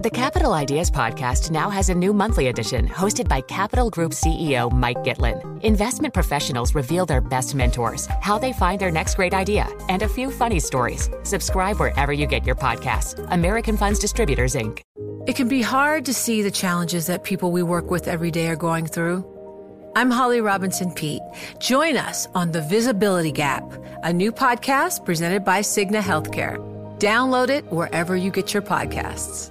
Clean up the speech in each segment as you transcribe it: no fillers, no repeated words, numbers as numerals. The Capital Ideas Podcast now has a new monthly edition hosted by Capital Group CEO Mike Gitlin. Investment professionals reveal their best mentors, how they find their next great idea, and a few funny stories. Subscribe wherever you get your podcasts. American Funds Distributors, Inc. It can be hard to see the challenges that people we work with every day are going through. I'm Holly Robinson-Pete. Join us on The Visibility Gap, a new podcast presented by Cigna Healthcare. Download it wherever you get your podcasts.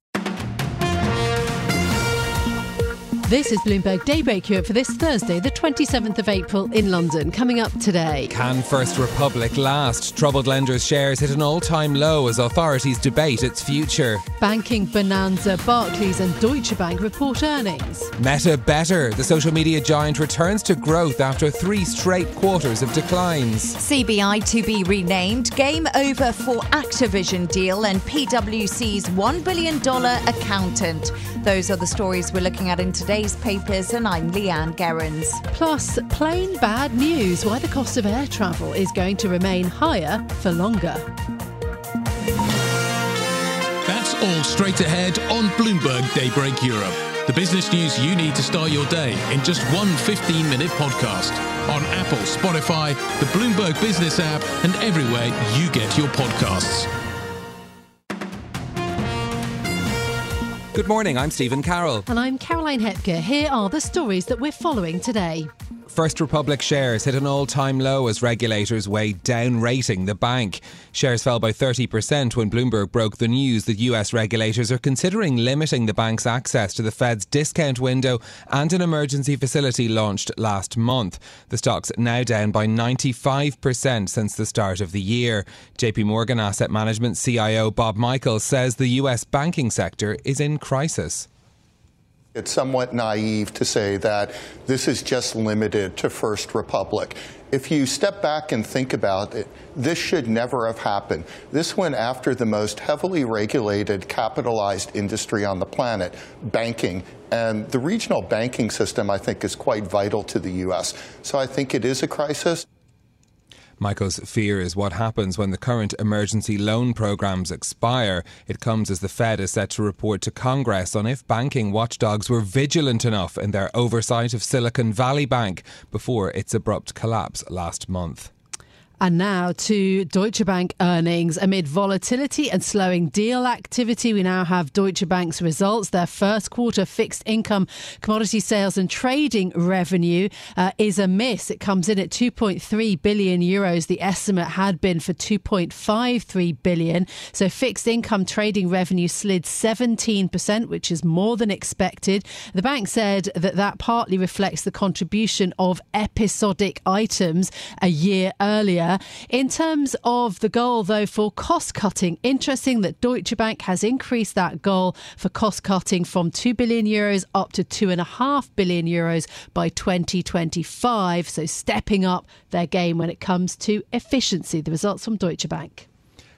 This is Bloomberg Daybreak Europe for this Thursday, the 27th of April in London. Coming up today. Can First Republic last? Troubled lenders' shares hit an all-time low as authorities debate its future. Banking bonanza. Barclays and Deutsche Bank report earnings. Meta better. The social media giant returns to growth after 3 straight quarters of declines. CBI to be renamed. Game over for Activision deal and PwC's $1 billion accountant. Those are the stories we're looking at in today's papers, and I'm Leanne Gerrans. Plus, plain bad news, why the cost of air travel is going to remain higher for longer. That's all straight ahead on Bloomberg Daybreak Europe. The business news you need to start your day in just one 15-minute podcast on Apple, Spotify, the Bloomberg Business app, and everywhere you get your podcasts. Good morning, I'm Stephen Carroll. And I'm Caroline Hepke. Here are the stories that we're following today. First Republic shares hit an all-time low as regulators weigh down rating the bank. Shares fell by 30% when Bloomberg broke the news that US regulators are considering limiting the bank's access to the Fed's discount window and an emergency facility launched last month. The stock's now down by 95% since the start of the year. J.P. Morgan Asset Management CIO Bob Michaels says the US banking sector is in crisis. It's somewhat naive to say that this is just limited to First Republic. If you step back and think about it, this should never have happened. This went after the most heavily regulated, capitalized industry on the planet, banking. And the regional banking system, I think, is quite vital to the U.S. So I think it is a crisis. Michael's fear is what happens when the current emergency loan programmes expire. It comes as the Fed is set to report to Congress on if banking watchdogs were vigilant enough in their oversight of Silicon Valley Bank before its abrupt collapse last month. And now to Deutsche Bank earnings. Amid volatility and slowing deal activity, we now have Deutsche Bank's results. Their first quarter fixed income, commodity sales and trading revenue is a miss. It comes in at 2.3 billion euros. The estimate had been for 2.53 billion. So fixed income trading revenue slid 17%, which is more than expected. The bank said that partly reflects the contribution of episodic items a year earlier. In terms of the goal, though, for cost-cutting, interesting that Deutsche Bank has increased that goal for cost-cutting from 2 billion euros up to 2.5 billion euros by 2025, so stepping up their game when it comes to efficiency. The results from Deutsche Bank.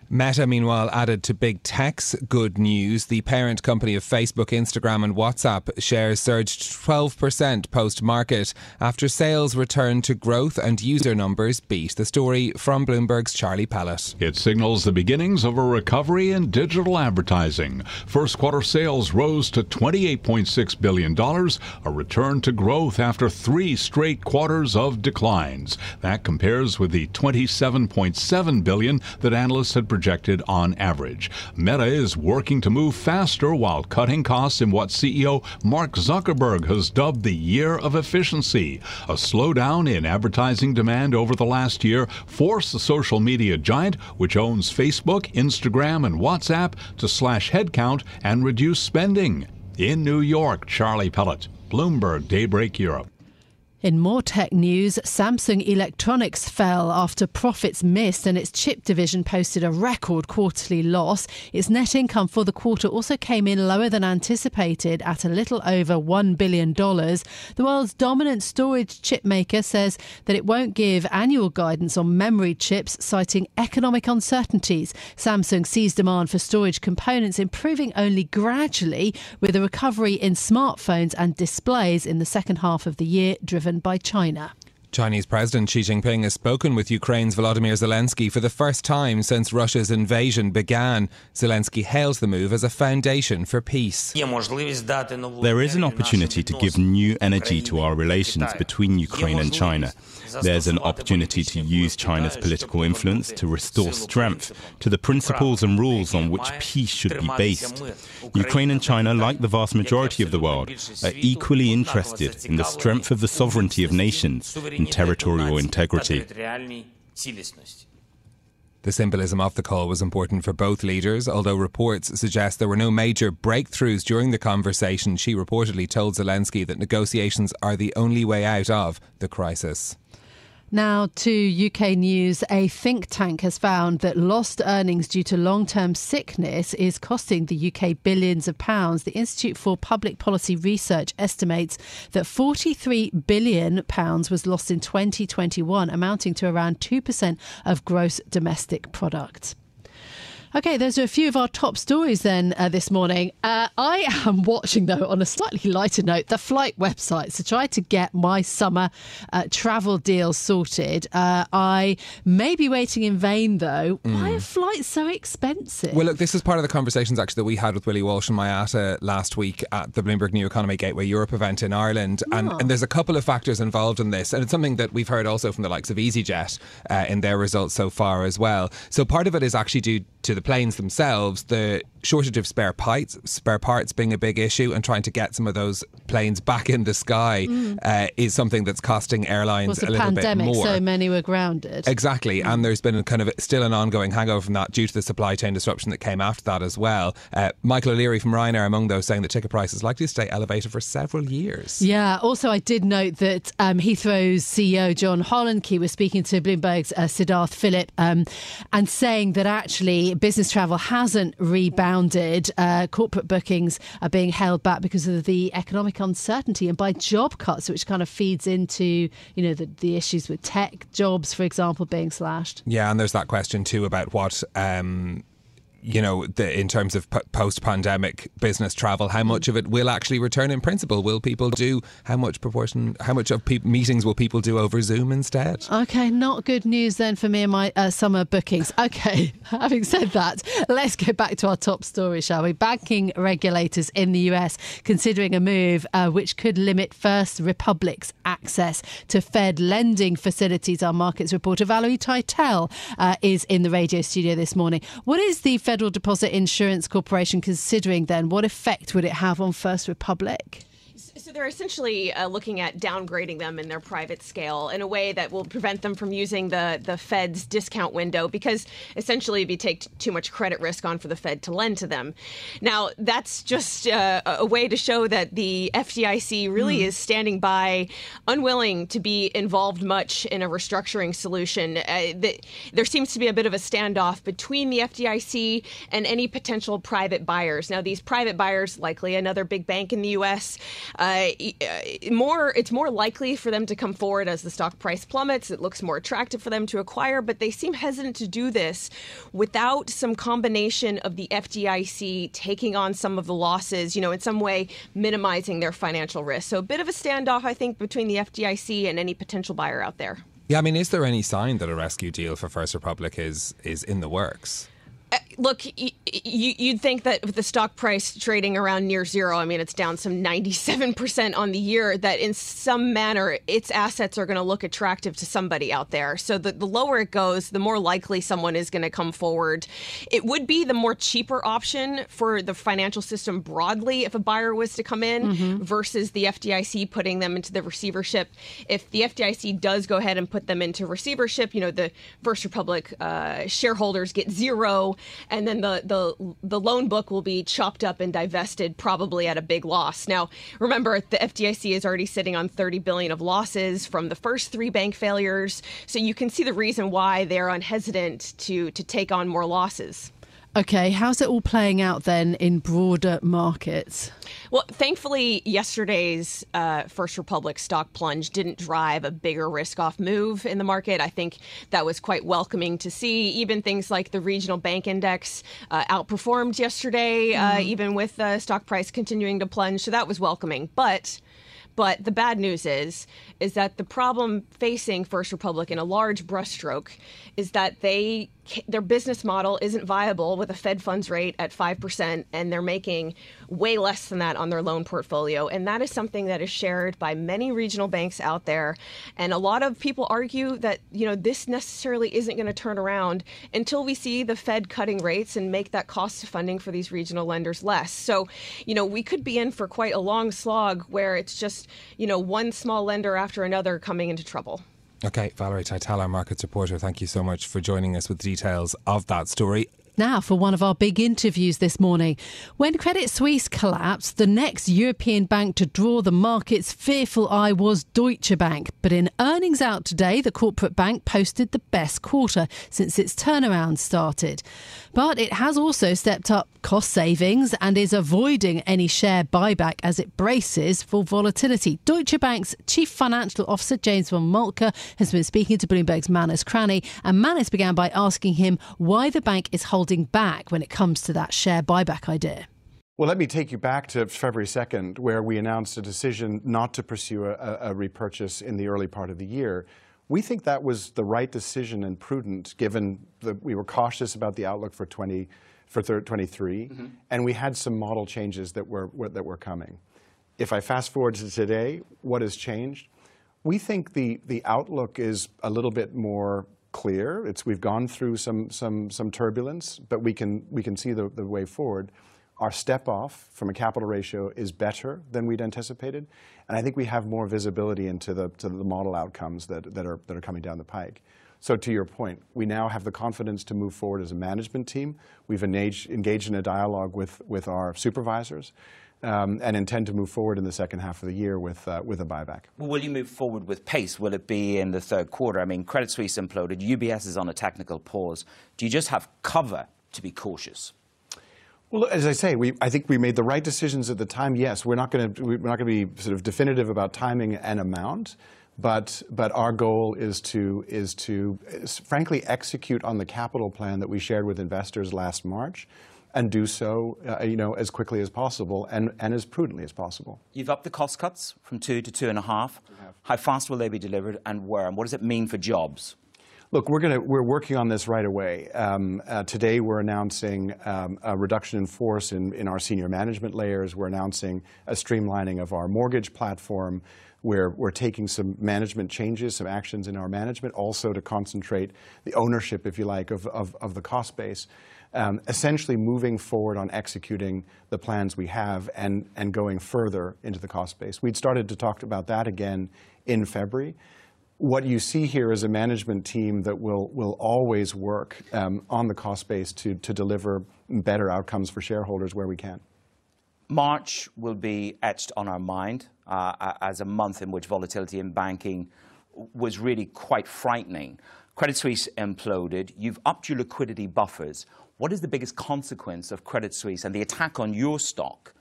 Meta, meanwhile, added to big tech's good news. The parent company of Facebook, Instagram and WhatsApp shares surged 12% post-market after sales returned to growth and user numbers beat. The story from Bloomberg's Charlie Pellet. It signals the beginnings of a recovery in digital advertising. First quarter sales rose to $28.6 billion, a return to growth after 3 straight quarters of declines. That compares with the $27.7 billion that analysts had projected on average. Meta is working to move faster while cutting costs in what CEO Mark Zuckerberg has dubbed the year of efficiency. A slowdown in advertising demand over the last year forced the social media giant, which owns Facebook, Instagram, and WhatsApp, to slash headcount and reduce spending. In New York, Charlie Pellet, Bloomberg Daybreak Europe. In more tech news, Samsung Electronics fell after profits missed and its chip division posted a record quarterly loss. Its net income for the quarter also came in lower than anticipated at a little over $1 billion. The world's dominant storage chip maker says that it won't give annual guidance on memory chips, citing economic uncertainties. Samsung sees demand for storage components improving only gradually, with a recovery in smartphones and displays in the second half of the year driven by China. Chinese President Xi Jinping has spoken with Ukraine's Volodymyr Zelensky for the first time since Russia's invasion began. Zelensky hails the move as a foundation for peace. There is an opportunity to give new energy to our relations between Ukraine and China. There's an opportunity to use China's political influence to restore strength to the principles and rules on which peace should be based. Ukraine and China, like the vast majority of the world, are equally interested in the strength of the sovereignty of nations and territorial integrity. The symbolism of the call was important for both leaders, although reports suggest there were no major breakthroughs during the conversation. She reportedly told Zelensky that negotiations are the only way out of the crisis. Now to UK news. A think tank has found that lost earnings due to long-term sickness is costing the UK billions of pounds. The Institute for Public Policy Research estimates that £43 billion was lost in 2021, amounting to around 2% of gross domestic product. OK, those are a few of our top stories then this morning. I am watching, though, on a slightly lighter note, the flight websites to try to get my summer travel deal sorted. I may be waiting in vain, though. Why are flights so expensive? Well, look, this is part of the conversations, actually, that we had with Willie Walsh and Maiata last week at the Bloomberg New Economy Gateway Europe event in Ireland. Yeah. And there's a couple of factors involved in this. And it's something that we've heard also from the likes of EasyJet in their results so far as well. So part of it is actually due to the planes themselves, the shortage of spare parts being a big issue, and trying to get some of those planes back in the sky is something that's costing airlines a little bit more. So many were grounded. Exactly, and there's been kind of still an ongoing hangover from that due to the supply chain disruption that came after that as well. Michael O'Leary from Ryanair among those, saying that ticket price is likely to stay elevated for several years. Yeah, also I did note that Heathrow's CEO John Hollandkey was speaking to Bloomberg's Siddharth Phillip and saying that actually business travel hasn't rebounded. Corporate bookings are being held back because of the economic uncertainty and by job cuts, which kind of feeds into, you know, the issues with tech jobs, for example, being slashed. Yeah, and there's that question too about what you know, in terms of post-pandemic business travel, how much of it will actually return in principle? Will people do, how much of meetings will people do over Zoom instead? OK, not good news then for me and my summer bookings. OK, having said that, let's go back to our top story, shall we? Banking regulators in the US considering a move which could limit First Republic's access to Fed lending facilities. Our markets reporter Valerie Tytel is in the radio studio this morning. What is the Federal Deposit Insurance Corporation considering then? What effect would it have on First Republic? So they're essentially looking at downgrading them in their private scale in a way that will prevent them from using the Fed's discount window, because essentially it'd be take too much credit risk on for the Fed to lend to them. Now, that's just a way to show that the FDIC really is standing by, unwilling to be involved much in a restructuring solution. There seems to be a bit of a standoff between the FDIC and any potential private buyers. Now, these private buyers, likely another big bank in the U.S., it's more likely for them to come forward as the stock price plummets. It looks more attractive for them to acquire, but they seem hesitant to do this without some combination of the FDIC taking on some of the losses, you know, in some way minimizing their financial risk. So a bit of a standoff, I think, between the FDIC and any potential buyer out there. Yeah, I mean, is there any sign that a rescue deal for First Republic is in the works? Look, you'd think that with the stock price trading around near zero, I mean, it's down some 97% on the year, that in some manner its assets are going to look attractive to somebody out there. So the lower it goes, the more likely someone is going to come forward. It would be the more cheaper option for the financial system broadly if a buyer was to come in versus the FDIC putting them into the receivership. If the FDIC does go ahead and put them into receivership, you know, the First Republic shareholders get zero. And then the the loan book will be chopped up and divested, probably at a big loss. Now, remember, the FDIC is already sitting on $30 billion of losses from the first three bank failures. So you can see the reason why they're unhesitant to take on more losses. OK, how's it all playing out then in broader markets? Well, thankfully, yesterday's First Republic stock plunge didn't drive a bigger risk-off move in the market. I think that was quite welcoming to see. Even things like the regional bank index outperformed yesterday, even with the stock price continuing to plunge. So that was welcoming. But the bad news is that the problem facing First Republic in a large brushstroke is that their business model isn't viable with a Fed funds rate at 5%, and they're making way less than that on their loan portfolio. And that is something that is shared by many regional banks out there. And a lot of people argue that, you know, this necessarily isn't going to turn around until we see the Fed cutting rates and make that cost of funding for these regional lenders less. So, you know, we could be in for quite a long slog where it's just, you know, one small lender after another coming into trouble. OK, Valerie Tytel, our markets reporter, thank you so much for joining us with the details of that story. Now for one of our big interviews this morning. When Credit Suisse collapsed, the next European bank to draw the market's fearful eye was Deutsche Bank. But in earnings out today, the corporate bank posted the best quarter since its turnaround started. But it has also stepped up cost savings and is avoiding any share buyback as it braces for volatility. Deutsche Bank's Chief Financial Officer, James von Moltke, has been speaking to Bloomberg's Manus Cranny, and Manus began by asking him why the bank is holding back when it comes to that share buyback idea. Well, let me take you back to February 2nd, where we announced a decision not to pursue a repurchase in the early part of the year. We think that was the right decision and prudent, given that we were cautious about the outlook for 23, and we had some model changes that were coming. If I fast forward to today, what has changed? We think the outlook is a little bit more clear. We've gone through some turbulence, but we can see the way forward. Our step off from a capital ratio is better than we'd anticipated, and I think we have more visibility into the model outcomes that are coming down the pike. So to your point, we now have the confidence to move forward as a management team. We've engaged in a dialogue with our supervisors and intend to move forward in the second half of the year with a buyback. Well, will you move forward with pace? Will it be in the third quarter? I mean, Credit Suisse imploded. UBS is on a technical pause. Do you just have cover to be cautious? Well, as I say, I think we made the right decisions at the time. Yes, we're not going to be sort of definitive about timing and amount, but our goal is to frankly execute on the capital plan that we shared with investors last March, and do so as quickly as possible and as prudently as possible. You've upped the cost cuts from 2 to 2.5. How fast will they be delivered, and where? And what does it mean for jobs? Look, we're working on this right away. Today, we're announcing a reduction in force in our senior management layers. We're announcing a streamlining of our mortgage platform. We're taking some management changes, some actions in our management, also to concentrate the ownership, if you like, of the cost base. Essentially moving forward on executing the plans we have and going further into the cost base. We'd started to talk about that again in February. What you see here is a management team that will always work on the cost base to deliver better outcomes for shareholders where we can. March will be etched on our mind as a month in which volatility in banking was really quite frightening. Credit Suisse imploded. You've upped your liquidity buffers. What is the biggest consequence of Credit Suisse and the attack on your stock?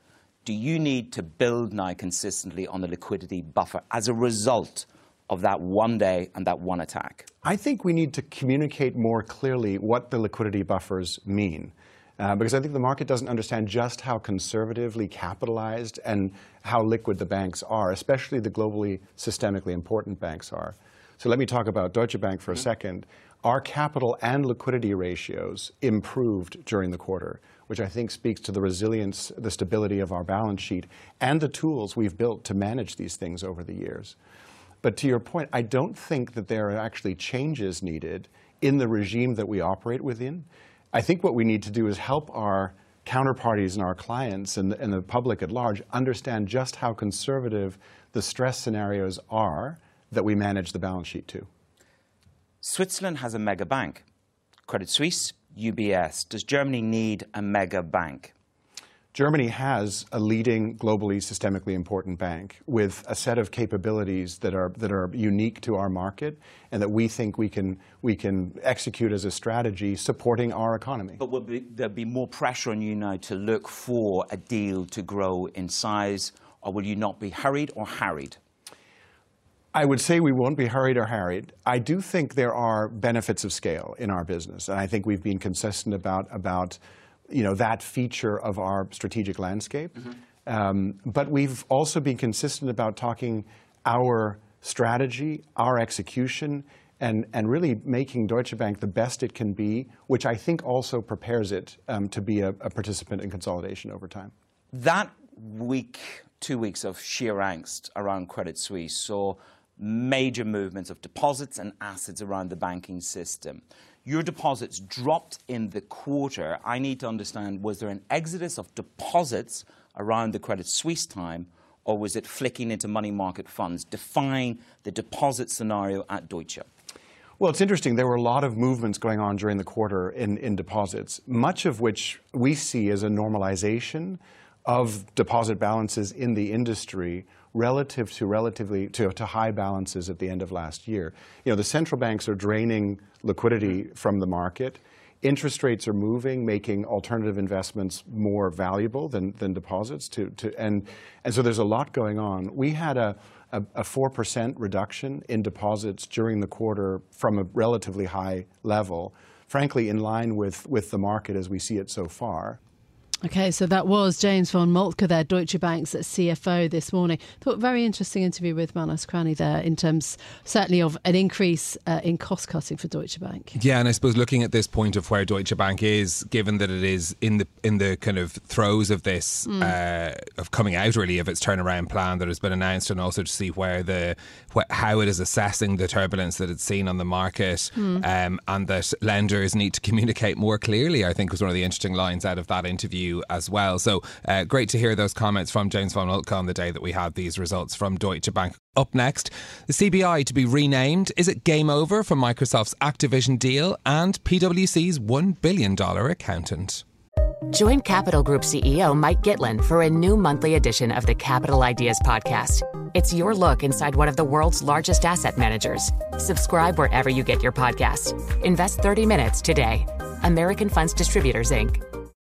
Do you need to build now consistently on the liquidity buffer as a result of that one day and that one attack? I think we need to communicate more clearly what the liquidity buffers mean, because I think the market doesn't understand just how conservatively capitalized and how liquid the banks are, especially the globally systemically important banks are. So let me talk about Deutsche Bank for a second. Our capital and liquidity ratios improved during the quarter, which I think speaks to the resilience, the stability of our balance sheet, and the tools we've built to manage these things over the years. But to your point, I don't think that there are actually changes needed in the regime that we operate within. I think what we need to do is help our counterparties and our clients and the public at large understand just how conservative the stress scenarios are that we manage the balance sheet to. Switzerland has a mega bank. Credit Suisse, UBS. Does Germany need a mega bank? Germany has a leading, globally, systemically important bank with a set of capabilities that are unique to our market and that we think we can execute as a strategy supporting our economy. But will there be more pressure on you now to look for a deal to grow in size, or will you not be hurried or harried? I would say we won't be hurried or harried. I do think there are benefits of scale in our business, and I think we've been consistent about that feature of our strategic landscape. Mm-hmm. But we've also been consistent about talking our strategy, our execution, and really making Deutsche Bank the best it can be, which I think also prepares it to be a participant in consolidation over time. That week, 2 weeks of sheer angst around Credit Suisse saw major movements of deposits and assets around the banking system. Your deposits dropped in the quarter. I need to understand, was there an exodus of deposits around the Credit Suisse time, or was it flicking into money market funds? Define the deposit scenario at Deutsche. Well, it's interesting. There were a lot of movements going on during the quarter in deposits, much of which we see as a normalization of deposit balances in the industry relative to high balances at the end of last year. The central banks are draining liquidity from the market. Interest rates are moving, making alternative investments more valuable than deposits. And so there's a lot going on. We had a 4% reduction in deposits during the quarter from a relatively high level, frankly, in line with the market as we see it so far. Okay, so that was James von Moltke there, Deutsche Bank's CFO this morning. Thought very interesting interview with Manas Krani there in terms, certainly, of an increase in cost-cutting for Deutsche Bank. Yeah, and I suppose looking at this point of where Deutsche Bank is, given that it is in the kind of throes of this, of coming out, really, of its turnaround plan that has been announced, and also to see where how it is assessing the turbulence that it's seen on the market, and that lenders need to communicate more clearly, I think was one of the interesting lines out of that interview as well. So great to hear those comments from James von Moltke on the day that we had these results from Deutsche Bank. Up next, the CBI to be renamed. Is it game over for Microsoft's Activision deal and PwC's $1 billion accountant? Join Capital Group CEO Mike Gitlin for a new monthly edition of the Capital Ideas podcast. It's your look inside one of the world's largest asset managers. Subscribe wherever you get your podcast. Invest 30 minutes today. American Funds Distributors, Inc.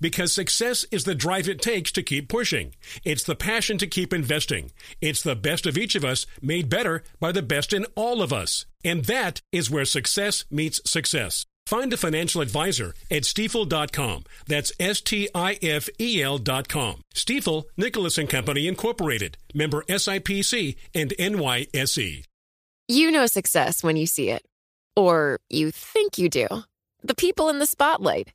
Because success is the drive it takes to keep pushing. It's the passion to keep investing. It's the best of each of us made better by the best in all of us. And that is where success meets success. Find a financial advisor at Stifel.com. That's Stifel.com. Stifel, Nicholas & Company, Incorporated. Member SIPC and NYSE. You know success when you see it, or you think you do. The people in the spotlight,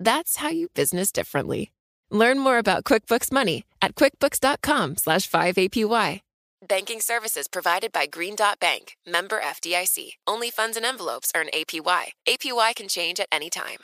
That's how you business differently. Learn more about QuickBooks Money at quickbooks.com/5APY. Banking services provided by Green Dot Bank, member FDIC. Only funds and envelopes earn APY. APY can change at any time.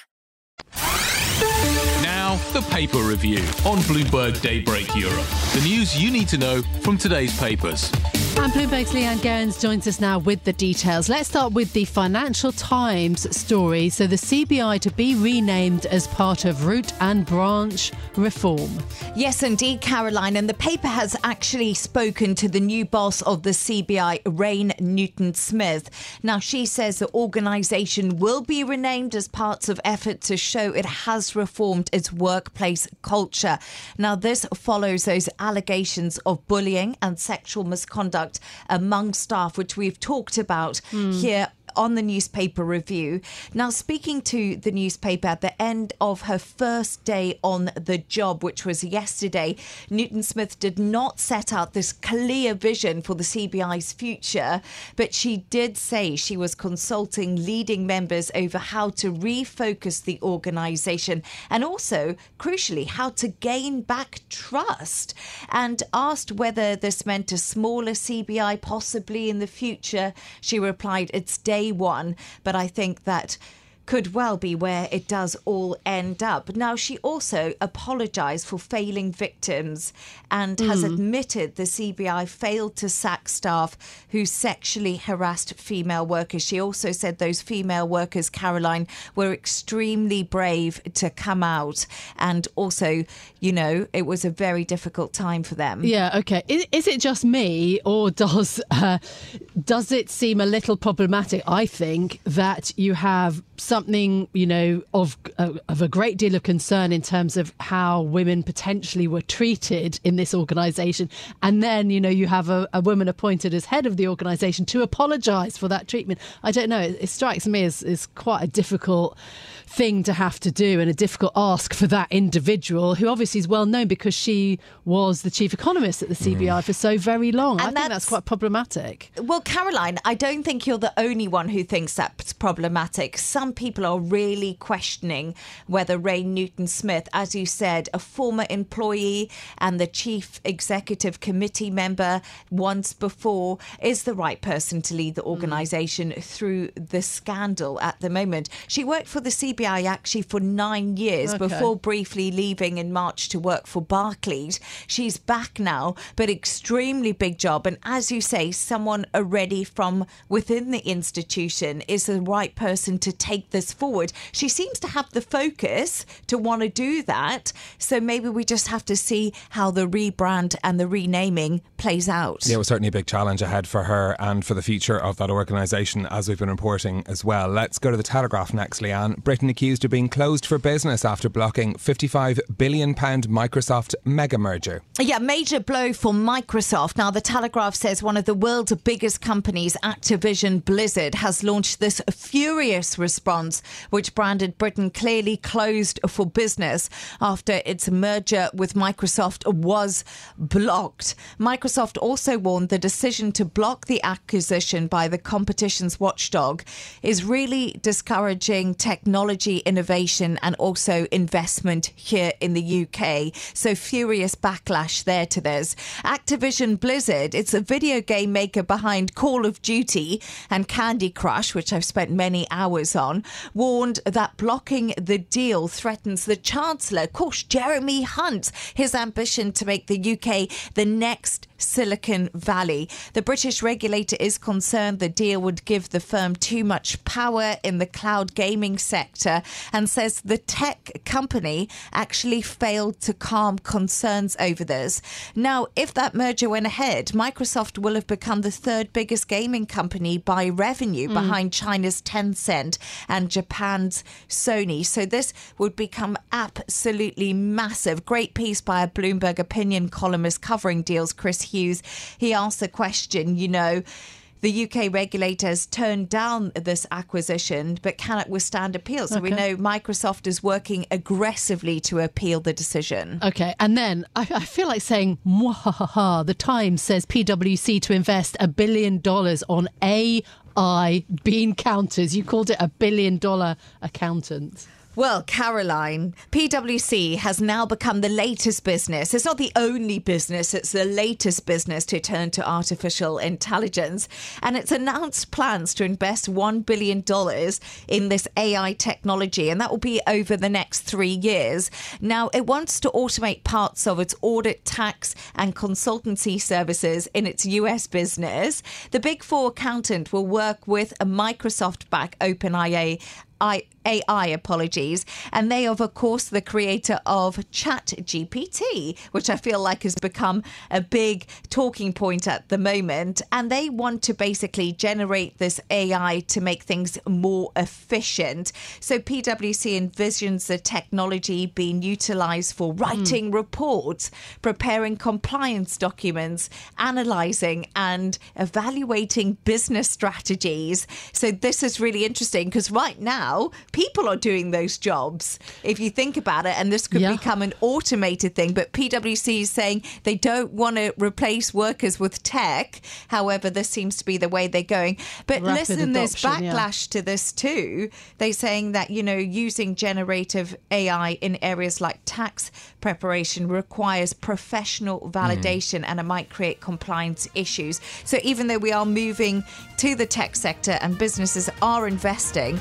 Now, the paper review on Bloomberg Daybreak Europe. The news you need to know from today's papers. And Bloomberg's Leanne Gerrans joins us now with the details. Let's start with the Financial Times story. So the CBI to be renamed as part of root and branch reform. Yes, indeed, Caroline. And the paper has actually spoken to the new boss of the CBI, Rain Newton-Smith. Now, she says the organisation will be renamed as parts of effort to show it has reformed its workplace culture. Now, this follows those allegations of bullying and sexual misconduct among staff, which we've talked about here on the newspaper review. Now, speaking to the newspaper at the end of her first day on the job, which was yesterday, Newton-Smith did not set out this clear vision for the CBI's future, but she did say she was consulting leading members over how to refocus the organisation and also, crucially, how to gain back trust, and asked whether this meant a smaller CBI possibly in the future. She replied, it's day one, but I think that could well be where it does all end up. Now, she also apologised for failing victims and has admitted the CBI failed to sack staff who sexually harassed female workers. She also said those female workers, Caroline, were extremely brave to come out. And also, you know, it was a very difficult time for them. Yeah, OK. Is it just me, or does it seem a little problematic, I think, that you have something, you know, of a great deal of concern in terms of how women potentially were treated in this organisation. And then, you know, you have a woman appointed as head of the organisation to apologise for that treatment. I don't know. It strikes me as quite a difficult thing to have to do, and a difficult ask for that individual, who obviously is well known because she was the chief economist at the CBI for so very long. And I think that's quite problematic. Well, Caroline, I don't think you're the only one who thinks that's problematic. Some people are really questioning whether Rain Newton-Smith, as you said, a former employee and the chief executive committee member once before, is the right person to lead the organisation through the scandal at the moment. She worked for the CBI actually for 9 years before briefly leaving in March to work for Barclays. She's back now, but extremely big job. And as you say, someone already from within the institution is the right person to take this forward. She seems to have the focus to want to do that. So maybe we just have to see how the rebrand and the renaming plays out. Yeah, it was certainly a big challenge ahead for her and for the future of that organisation, as we've been reporting as well. Let's go to the Telegraph next, Leanne. Britain accused of being closed for business after blocking £55 billion Microsoft mega merger. Yeah, major blow for Microsoft. Now, the Telegraph says one of the world's biggest companies, Activision Blizzard, has launched this furious response, which branded Britain clearly closed for business after its merger with Microsoft was blocked. Microsoft also warned the decision to block the acquisition by the competition's watchdog is really discouraging technology innovation and also investment here in the UK. So furious backlash there to this. Activision Blizzard, it's a video game maker behind Call of Duty and Candy Crush, which I've spent many hours on, warned that blocking the deal threatens the Chancellor, of course, Jeremy Hunt, his ambition to make the UK the next Silicon Valley. The British regulator is concerned the deal would give the firm too much power in the cloud gaming sector, and says the tech company actually failed to calm concerns over this. Now, if that merger went ahead, Microsoft will have become the third biggest gaming company by revenue behind China's Tencent and Japan's Sony. So this would become absolutely massive. Great piece by a Bloomberg opinion columnist covering deals, Chris Hughes. He asked the question, you know, the UK regulators turned down this acquisition, but can it withstand appeal? So we know Microsoft is working aggressively to appeal the decision. OK, and then I feel like saying, mwahaha, the Times says PwC to invest $1 billion on AI bean counters. You called it $1 billion accountant. Well, Caroline, PwC has now become the latest business. It's not the only business, it's the latest business to turn to artificial intelligence. And it's announced plans to invest $1 billion in this AI technology, and that will be over the next 3 years. Now, it wants to automate parts of its audit, tax, and consultancy services in its US business. The Big Four accountant will work with a Microsoft-backed OpenAI, and they are, of course, the creator of ChatGPT, which I feel like has become a big talking point at the moment. And they want to basically generate this AI to make things more efficient. So PwC envisions the technology being utilised for writing reports, preparing compliance documents, analysing and evaluating business strategies. So this is really interesting because right now, people are doing those jobs, if you think about it, and this could become an automated thing. But PwC is saying they don't want to replace workers with tech. However, this seems to be the way they're going. But listen, there's backlash to this too. They're saying that, you know, using generative AI in areas like tax preparation requires professional validation and it might create compliance issues. So even though we are moving to the tech sector and businesses are investing...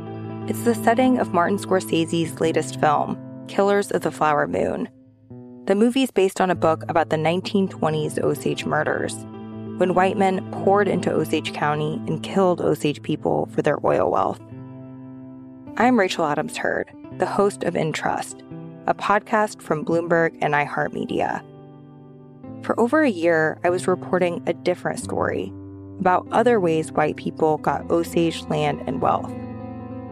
It's the setting of Martin Scorsese's latest film, Killers of the Flower Moon. The movie's based on a book about the 1920s Osage murders, when white men poured into Osage County and killed Osage people for their oil wealth. I'm Rachel Adams-Hurd, the host of In Trust, a podcast from Bloomberg and iHeartMedia. For over a year, I was reporting a different story about other ways white people got Osage land and wealth,